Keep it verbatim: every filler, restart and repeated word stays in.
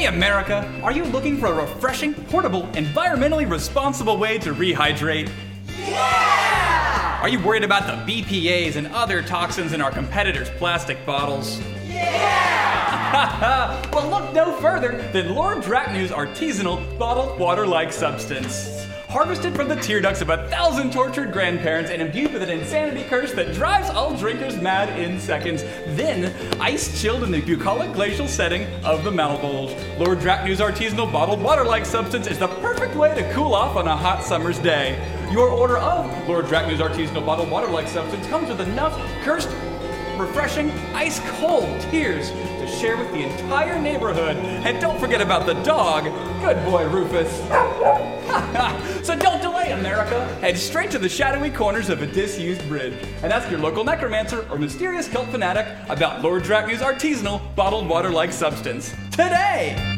Hey America, are you looking for a refreshing, portable, environmentally responsible way to rehydrate? Yeah! Are you worried about the B P As and other toxins in our competitors' plastic bottles? Yeah! Well, look no further than Lord Dracknoo's artisanal bottled water-like substance. Harvested from the tear ducts of a thousand tortured grandparents and imbued with an insanity curse that drives all drinkers mad in seconds, then ice-chilled in the bucolic glacial setting of the Malbolge. Lord Dracknoo's artisanal bottled water-like substance is the perfect way to cool off on a hot summer's day. Your order of Lord Dracknoo's artisanal bottled water-like substance comes with enough cursed, refreshing, ice-cold tears to share with the entire neighborhood. And don't forget about the dog. Good boy, Rufus. So don't delay, America! Head straight to the shadowy corners of a disused bridge and ask your local necromancer or mysterious cult fanatic about Lord Dracknoo's artisanal bottled water-like substance today!